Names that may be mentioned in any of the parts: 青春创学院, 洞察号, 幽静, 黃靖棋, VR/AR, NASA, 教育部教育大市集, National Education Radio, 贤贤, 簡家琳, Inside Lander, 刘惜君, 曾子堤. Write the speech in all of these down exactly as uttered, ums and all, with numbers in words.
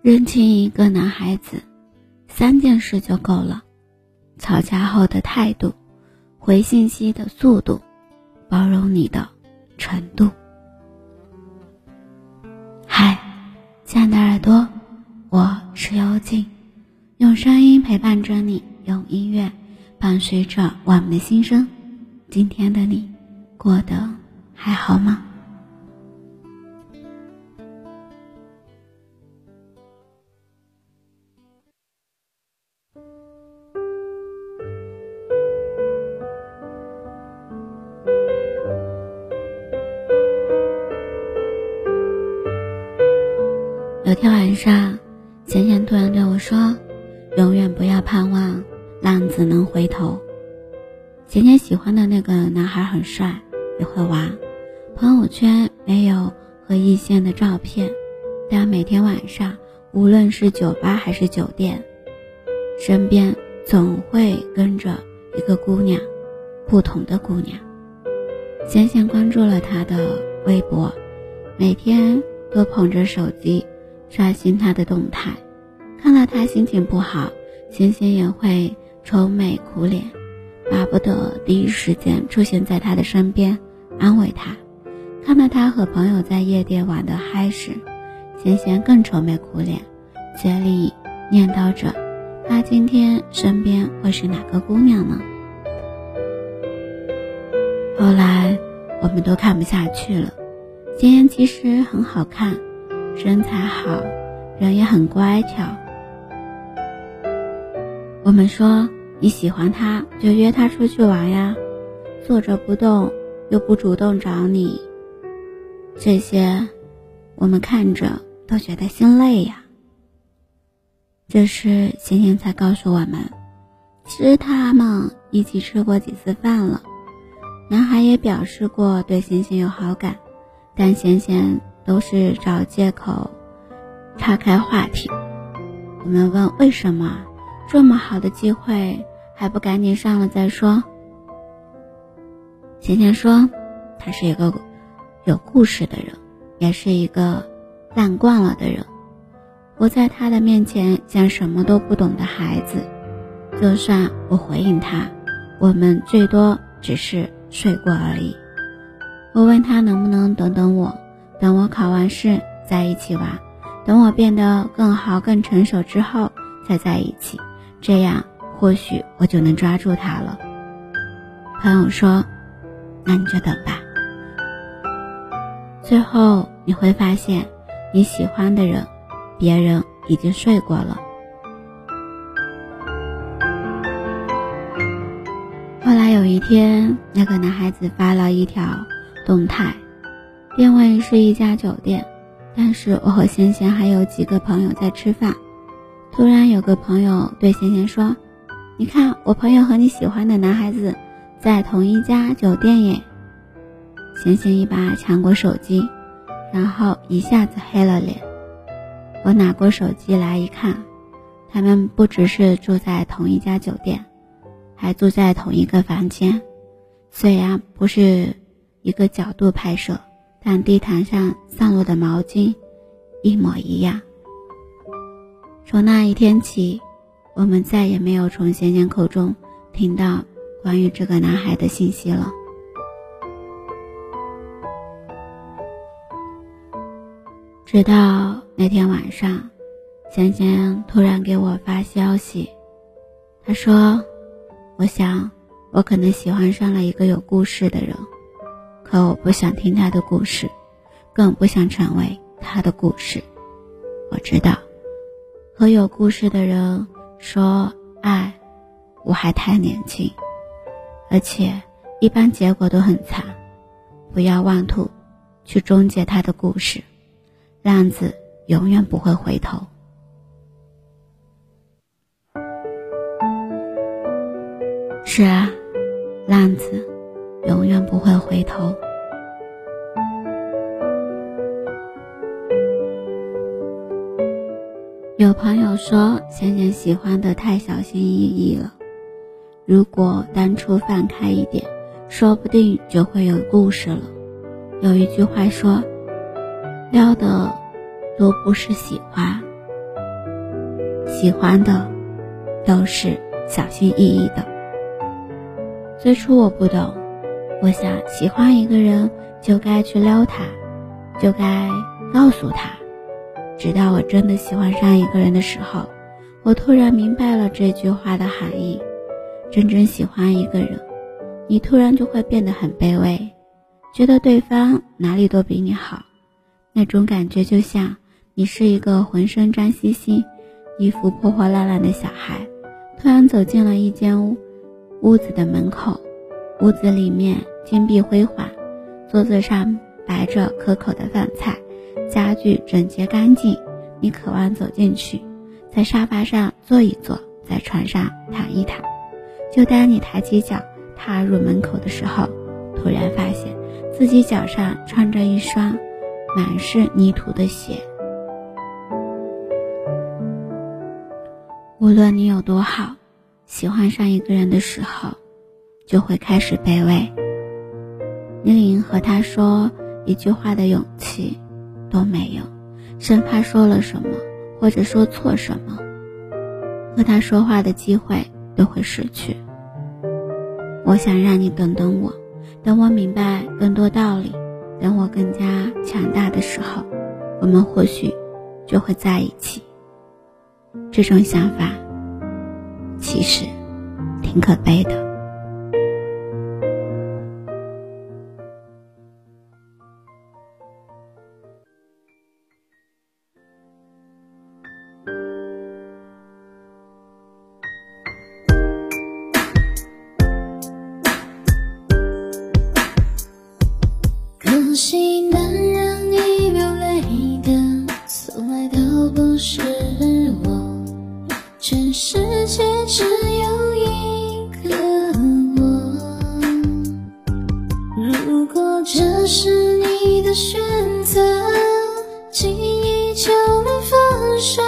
认清一个男孩子，三件事就够了：吵架后的态度，回信息的速度，包容你的程度。嗨，亲爱的耳朵，我是幽静，用声音陪伴着你，用音乐伴随着我们的心声。今天的你过得还好吗？有天晚上，贤贤突然对我说，永远不要盼望浪子能回头。贤贤喜欢的那个男孩很帅，也会玩，朋友圈没有和异性的照片，但每天晚上无论是酒吧还是酒店，身边总会跟着一个姑娘，不同的姑娘。贤贤关注了他的微博，每天都捧着手机刷新他的动态，看到他心情不好，贤贤也会愁眉苦脸，巴不得第一时间出现在他的身边安慰他。看到他和朋友在夜店玩得嗨时，贤贤更愁眉苦脸，嘴里念叨着他今天身边会是哪个姑娘呢。后来我们都看不下去了。贤贤其实很好看，身材好，人也很乖巧。我们说，你喜欢他就约他出去玩呀，坐着不动又不主动找你，这些我们看着都觉得心累呀。这时贤贤才告诉我们，其实他们一起吃过几次饭了，男孩也表示过对贤贤有好感，但贤贤都是找借口岔开话题。我们问为什么，这么好的机会还不赶紧上了再说。贤贤说，他是一个有故事的人，也是一个烂惯了的人，我在他的面前像什么都不懂的孩子，就算我回应他，我们最多只是睡过而已。我问他能不能等等我，等我考完试在一起玩，等我变得更好更成熟之后再在一起，这样或许我就能抓住他了。朋友说，那你就等吧，最后你会发现你喜欢的人别人已经睡过了。后来有一天，那个男孩子发了一条动态，店位是一家酒店，但是我和贤贤还有几个朋友在吃饭。突然有个朋友对贤贤说，你看我朋友和你喜欢的男孩子在同一家酒店耶。贤贤一把抢过手机，然后一下子黑了脸。我拿过手机来一看，他们不只是住在同一家酒店，还住在同一个房间，虽然不是一个角度拍摄，但地毯上散落的毛巾一模一样。从那一天起，我们再也没有从贤贤口中听到关于这个男孩的信息了。直到那天晚上，贤贤突然给我发消息，他说，我想我可能喜欢上了一个有故事的人，可我不想听他的故事，更不想成为他的故事。我知道和有故事的人说爱，我还太年轻，而且一般结果都很惨，不要妄图去终结他的故事，浪子永远不会回头。是啊，浪子永远不会回头。有朋友说，贤贤喜欢的太小心翼翼了，如果当初放开一点，说不定就会有故事了。有一句话说，撩的都不是喜欢，喜欢的都是小心翼翼的。最初我不懂，我想喜欢一个人就该去撩他，就该告诉他。直到我真的喜欢上一个人的时候，我突然明白了这句话的含义。真正喜欢一个人，你突然就会变得很卑微，觉得对方哪里都比你好，那种感觉就像你是一个浑身脏兮兮、衣服破破烂烂的小孩，突然走进了一间屋屋子的门口，屋子里面金碧辉煌，桌子上摆着可口的饭菜，家具整洁干净，你渴望走进去，在沙发上坐一坐，在床上躺一躺。就当你抬起脚踏入门口的时候，突然发现自己脚上穿着一双满是泥土的鞋。无论你有多好，喜欢上一个人的时候就会开始卑微，你连和他说一句话的勇气都没有，生怕说了什么或者说错什么，和他说话的机会都会失去。我想让你等等我，等我明白更多道理，等我更加强大的时候，我们或许就会在一起。这种想法其实挺可悲的。可惜男人一表泪的从来都不是我，全世界只有一个我。如果这是你的选择，轻易就能放手，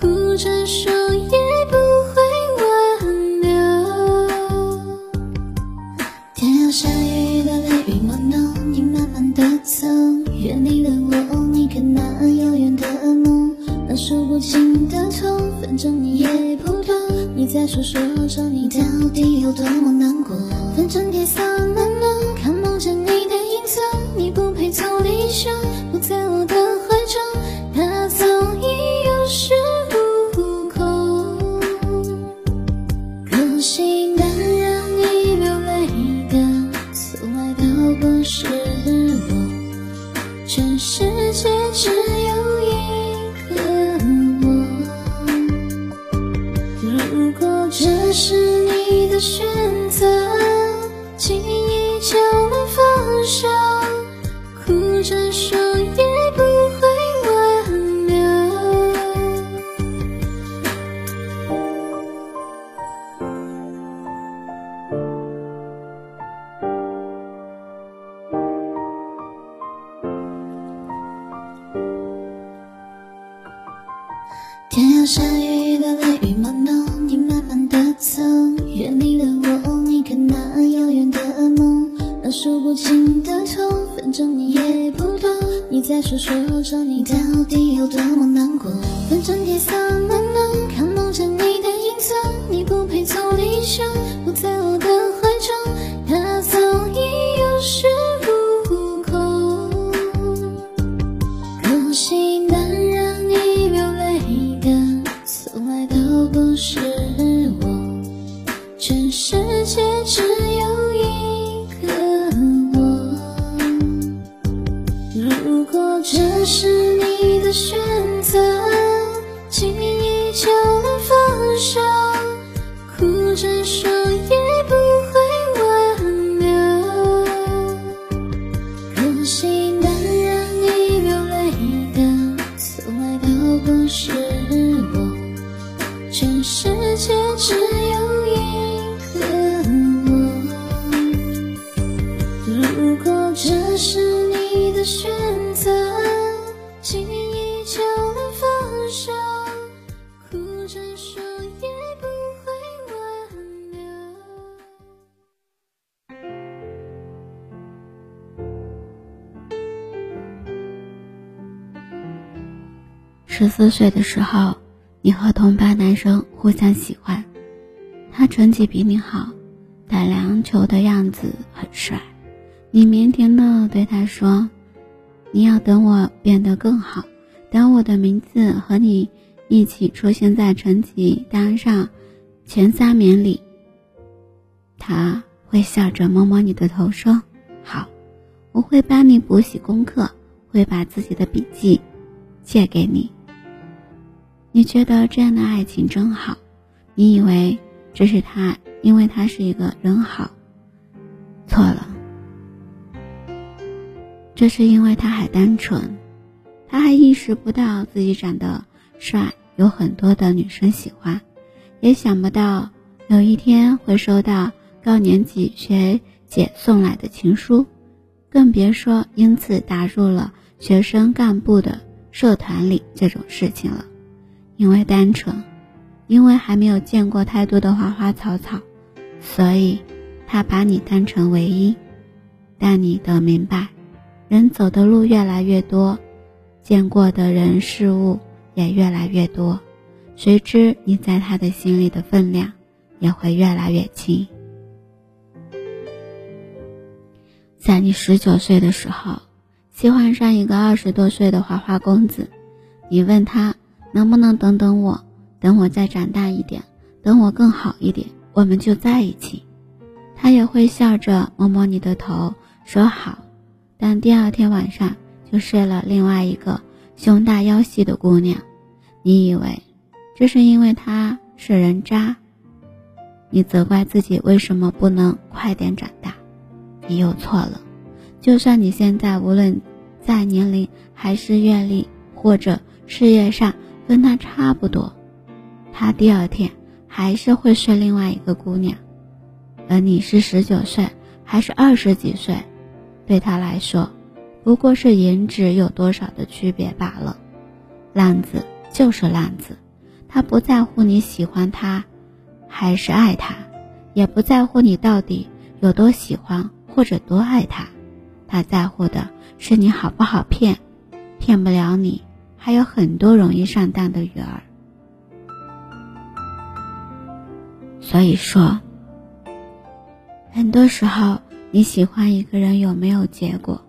哭着说也不会挽留。天要下雨的雷雨朦胧，走远离了我，你看那遥远的梦，那数不清的痛，反正你也不懂。你在说说着你到底有多么难过，反正天色难弄，看梦见你的影子，你不配做英雄，不在我的怀中，他早已有恃无恐。可惜男人一流泪的从来都不是我，全世界只有一个我。如果这是你的选择，轻易就能放手，哭着说也不会挽留。天要下雨的雷雨朦胧，你慢慢的走，远离了我，你看那遥远的梦，那数不清的痛，反正你也不懂。你在说说着你到底有多么难过，反正天色难弄，看梦见你的影子，你不配做英雄，不在我的怀中，他早已有恃无恐。可惜男人一流泪不是我，全世界只有一个我。如果这是你的选择，轻易就能放手，哭着说也不会挽留。可惜男人一流泪的从来都不是我，全世界只有一个我。如果这是你的选择，轻易就能放手，哭着说也不会挽留。十四岁的时候，你和同班男生互相喜欢，他成绩比你好，打篮球的样子很帅，你腼腆地对他说，你要等我变得更好，等我的名字和你一起出现在成绩单上前三名里。他会笑着摸摸你的头说，好，我会帮你补习功课，会把自己的笔记借给你。你觉得这样的爱情真好，你以为这是他因为他是一个人好，错了，这是因为他还单纯，他还意识不到自己长得帅，有很多的女生喜欢，也想不到有一天会收到高年级学姐送来的情书，更别说因此打入了学生干部的社团里这种事情了。因为单纯，因为还没有见过太多的花花草草，所以他把你当成唯一。但你得明白，人走的路越来越多，见过的人事物也越来越多，谁知你在他的心里的分量也会越来越轻。在你十九岁的时候，喜欢上一个二十多岁的花花公子，你问他能不能等等我，等我再长大一点，等我更好一点，我们就在一起。他也会笑着摸摸你的头说好，但第二天晚上就睡了另外一个胸大腰细的姑娘。你以为这是因为他是人渣，你责怪自己为什么不能快点长大。你又错了，就算你现在无论在年龄还是阅历或者事业上跟他差不多，他第二天还是会睡另外一个姑娘。而你是十九岁还是二十几岁，对他来说不过是颜值有多少的区别罢了。浪子就是浪子，他不在乎你喜欢他还是爱他，也不在乎你到底有多喜欢或者多爱他，他在乎的是你好不好骗，骗不了你还有很多容易上当的鱼儿。所以说，很多时候你喜欢一个人有没有结果，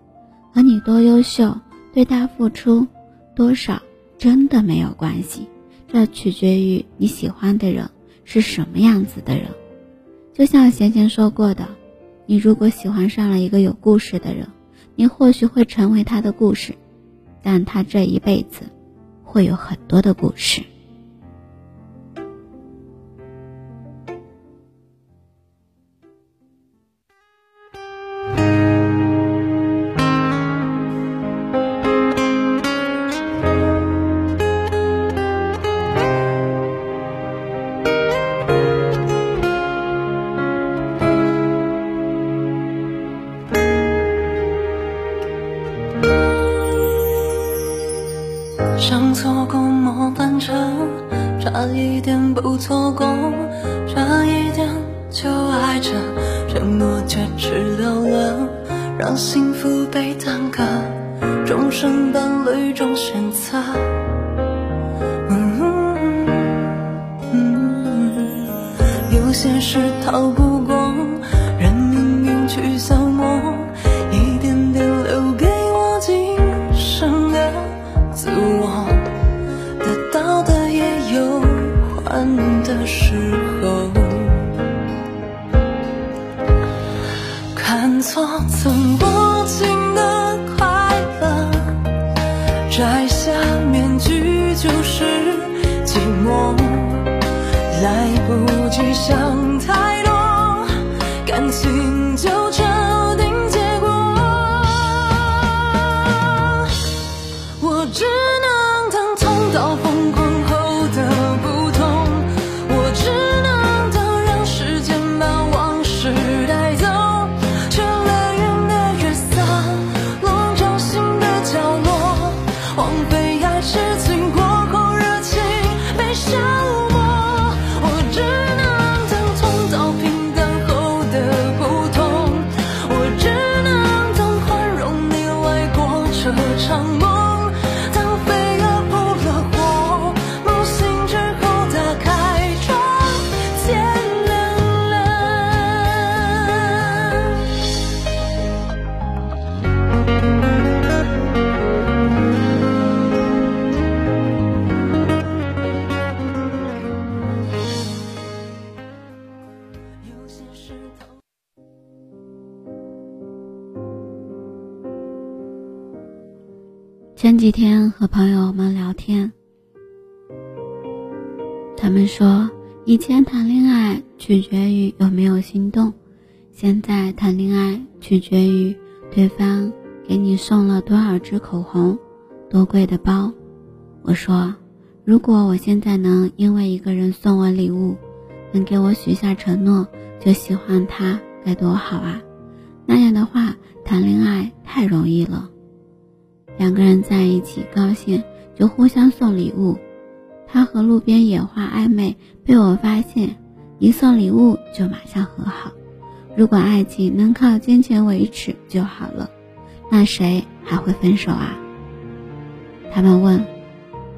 和你多优秀，对他付出多少真的没有关系，这取决于你喜欢的人是什么样子的人。就像贤贤说过的，你如果喜欢上了一个有故事的人，你或许会成为他的故事，但他这一辈子会有很多的故事。想错过末班车，差一点不错过，差一点就爱着，承诺却迟到了，让幸福被耽搁，众生伴侣中选择、嗯嗯、有些事逃不过，人命运去消磨，一点点留给我今生的自我，的时候看错曾握紧的快乐，摘下面具就是寂寞，来不及想太多，感情就这消磨，我只能等痛到前几天和朋友们聊天，他们说以前谈恋爱取决于有没有心动，现在谈恋爱取决于对方给你送了多少支口红，多贵的包。我说，如果我现在能因为一个人送我礼物，能给我许下承诺，就喜欢他，该多好啊！那样的话，谈恋爱太容易了。两个人在一起高兴就互相送礼物，他和路边野花暧昧被我发现，一送礼物就马上和好。如果爱情能靠金钱维持就好了，那谁还会分手啊？他们问，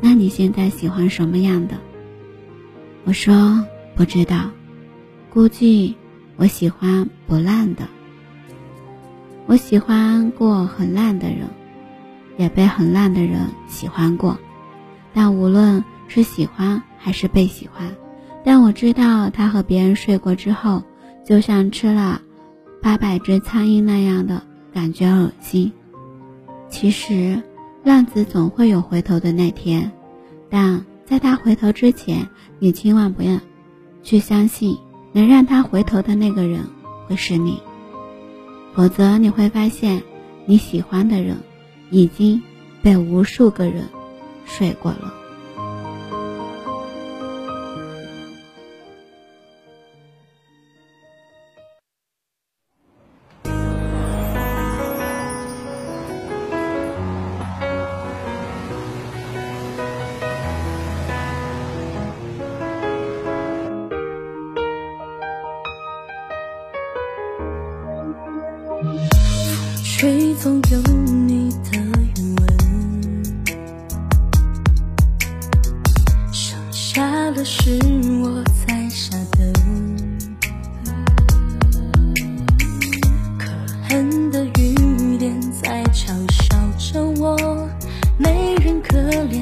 那你现在喜欢什么样的？我说不知道，估计我喜欢不烂的。我喜欢过很烂的人，也被很烂的人喜欢过，但无论是喜欢还是被喜欢，但我知道他和别人睡过之后，就像吃了八百只苍蝇那样的感觉恶心。其实浪子总会有回头的那天，但在他回头之前，你千万不要去相信能让他回头的那个人会是你，否则你会发现你喜欢的人已经被无数个人睡过了。水总有你的余温，剩下的是我在傻等，可恨的雨点在嘲笑着我，没人可怜，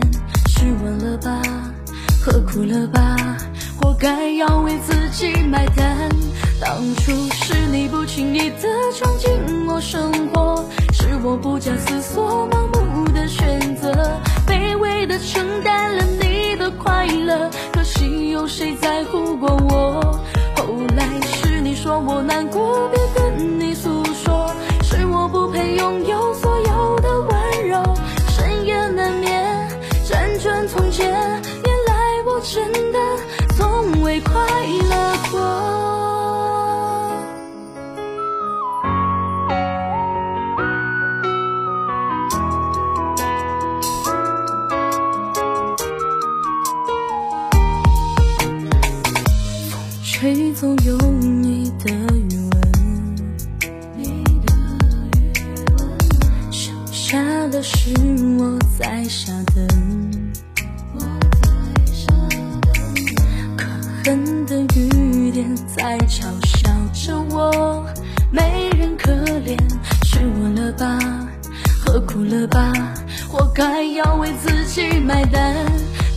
是我了吧，何苦了吧，活该要为自己买单。当初是你不经意的闯进我生活，是我不假思索盲目的选择，卑微的承担了你的快乐，可惜有谁在乎过我。后来是你说我难过，别跟你诉说，是我不配拥有所有的温柔，深夜难眠，辗转从前，原来我真的从未快乐过。吹总有你的余温，剩下的是我在傻等，可恨的雨点在嘲笑着我，没人可怜，是我了吧，何苦了吧，活该要为自己买单。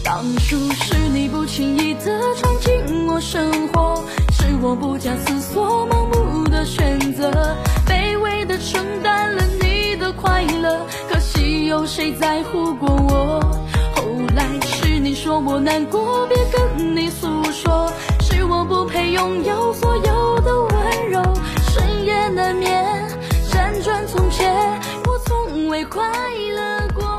当初是你不轻易的闯进我生活，是我不假思索盲目的选择，卑微的承担了你的快乐，可惜有谁在乎过我。后来是你说我难过，别跟你诉说，是我不配拥有所有的温柔，深夜难眠，辗转从前，我从未快乐过。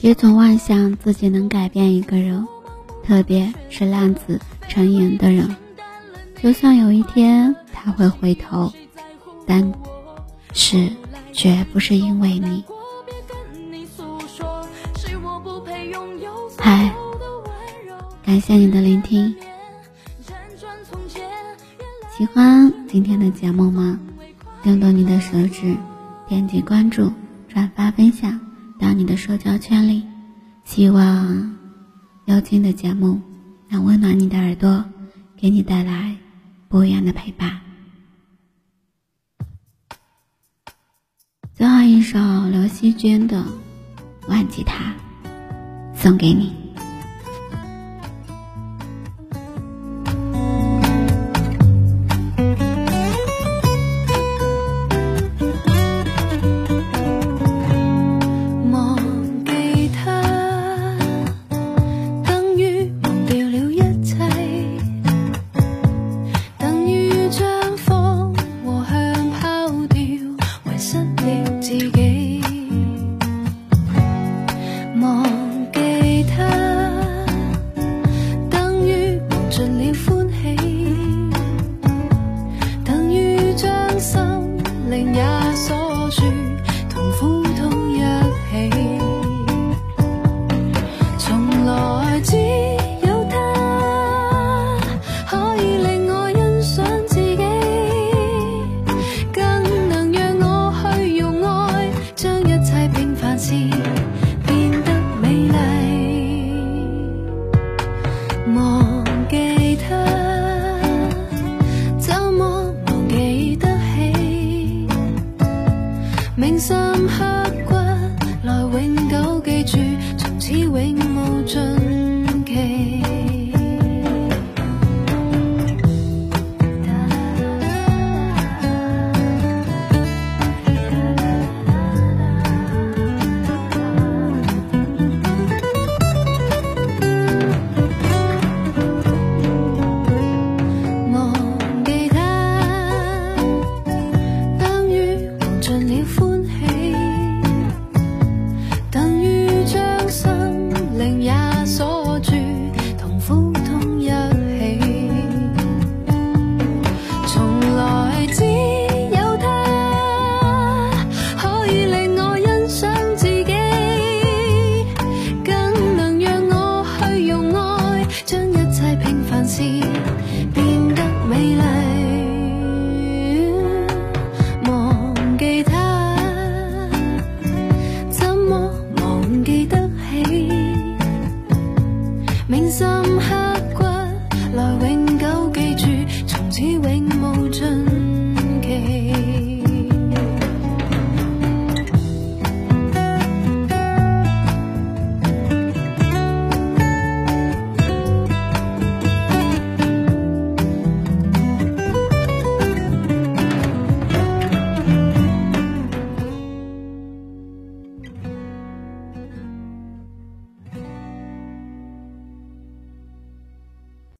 别总妄想自己能改变一个人，特别是浪子成瘾的人，就算有一天他会回头，但是绝不是因为你。嗨，感谢你的聆听，喜欢今天的节目吗？动动你的手指，点击关注，转发分享到你的社交圈里，希望幽静的节目能温暖你的耳朵，给你带来不一样的陪伴。最后一首刘惜君的《忘记他》送给你。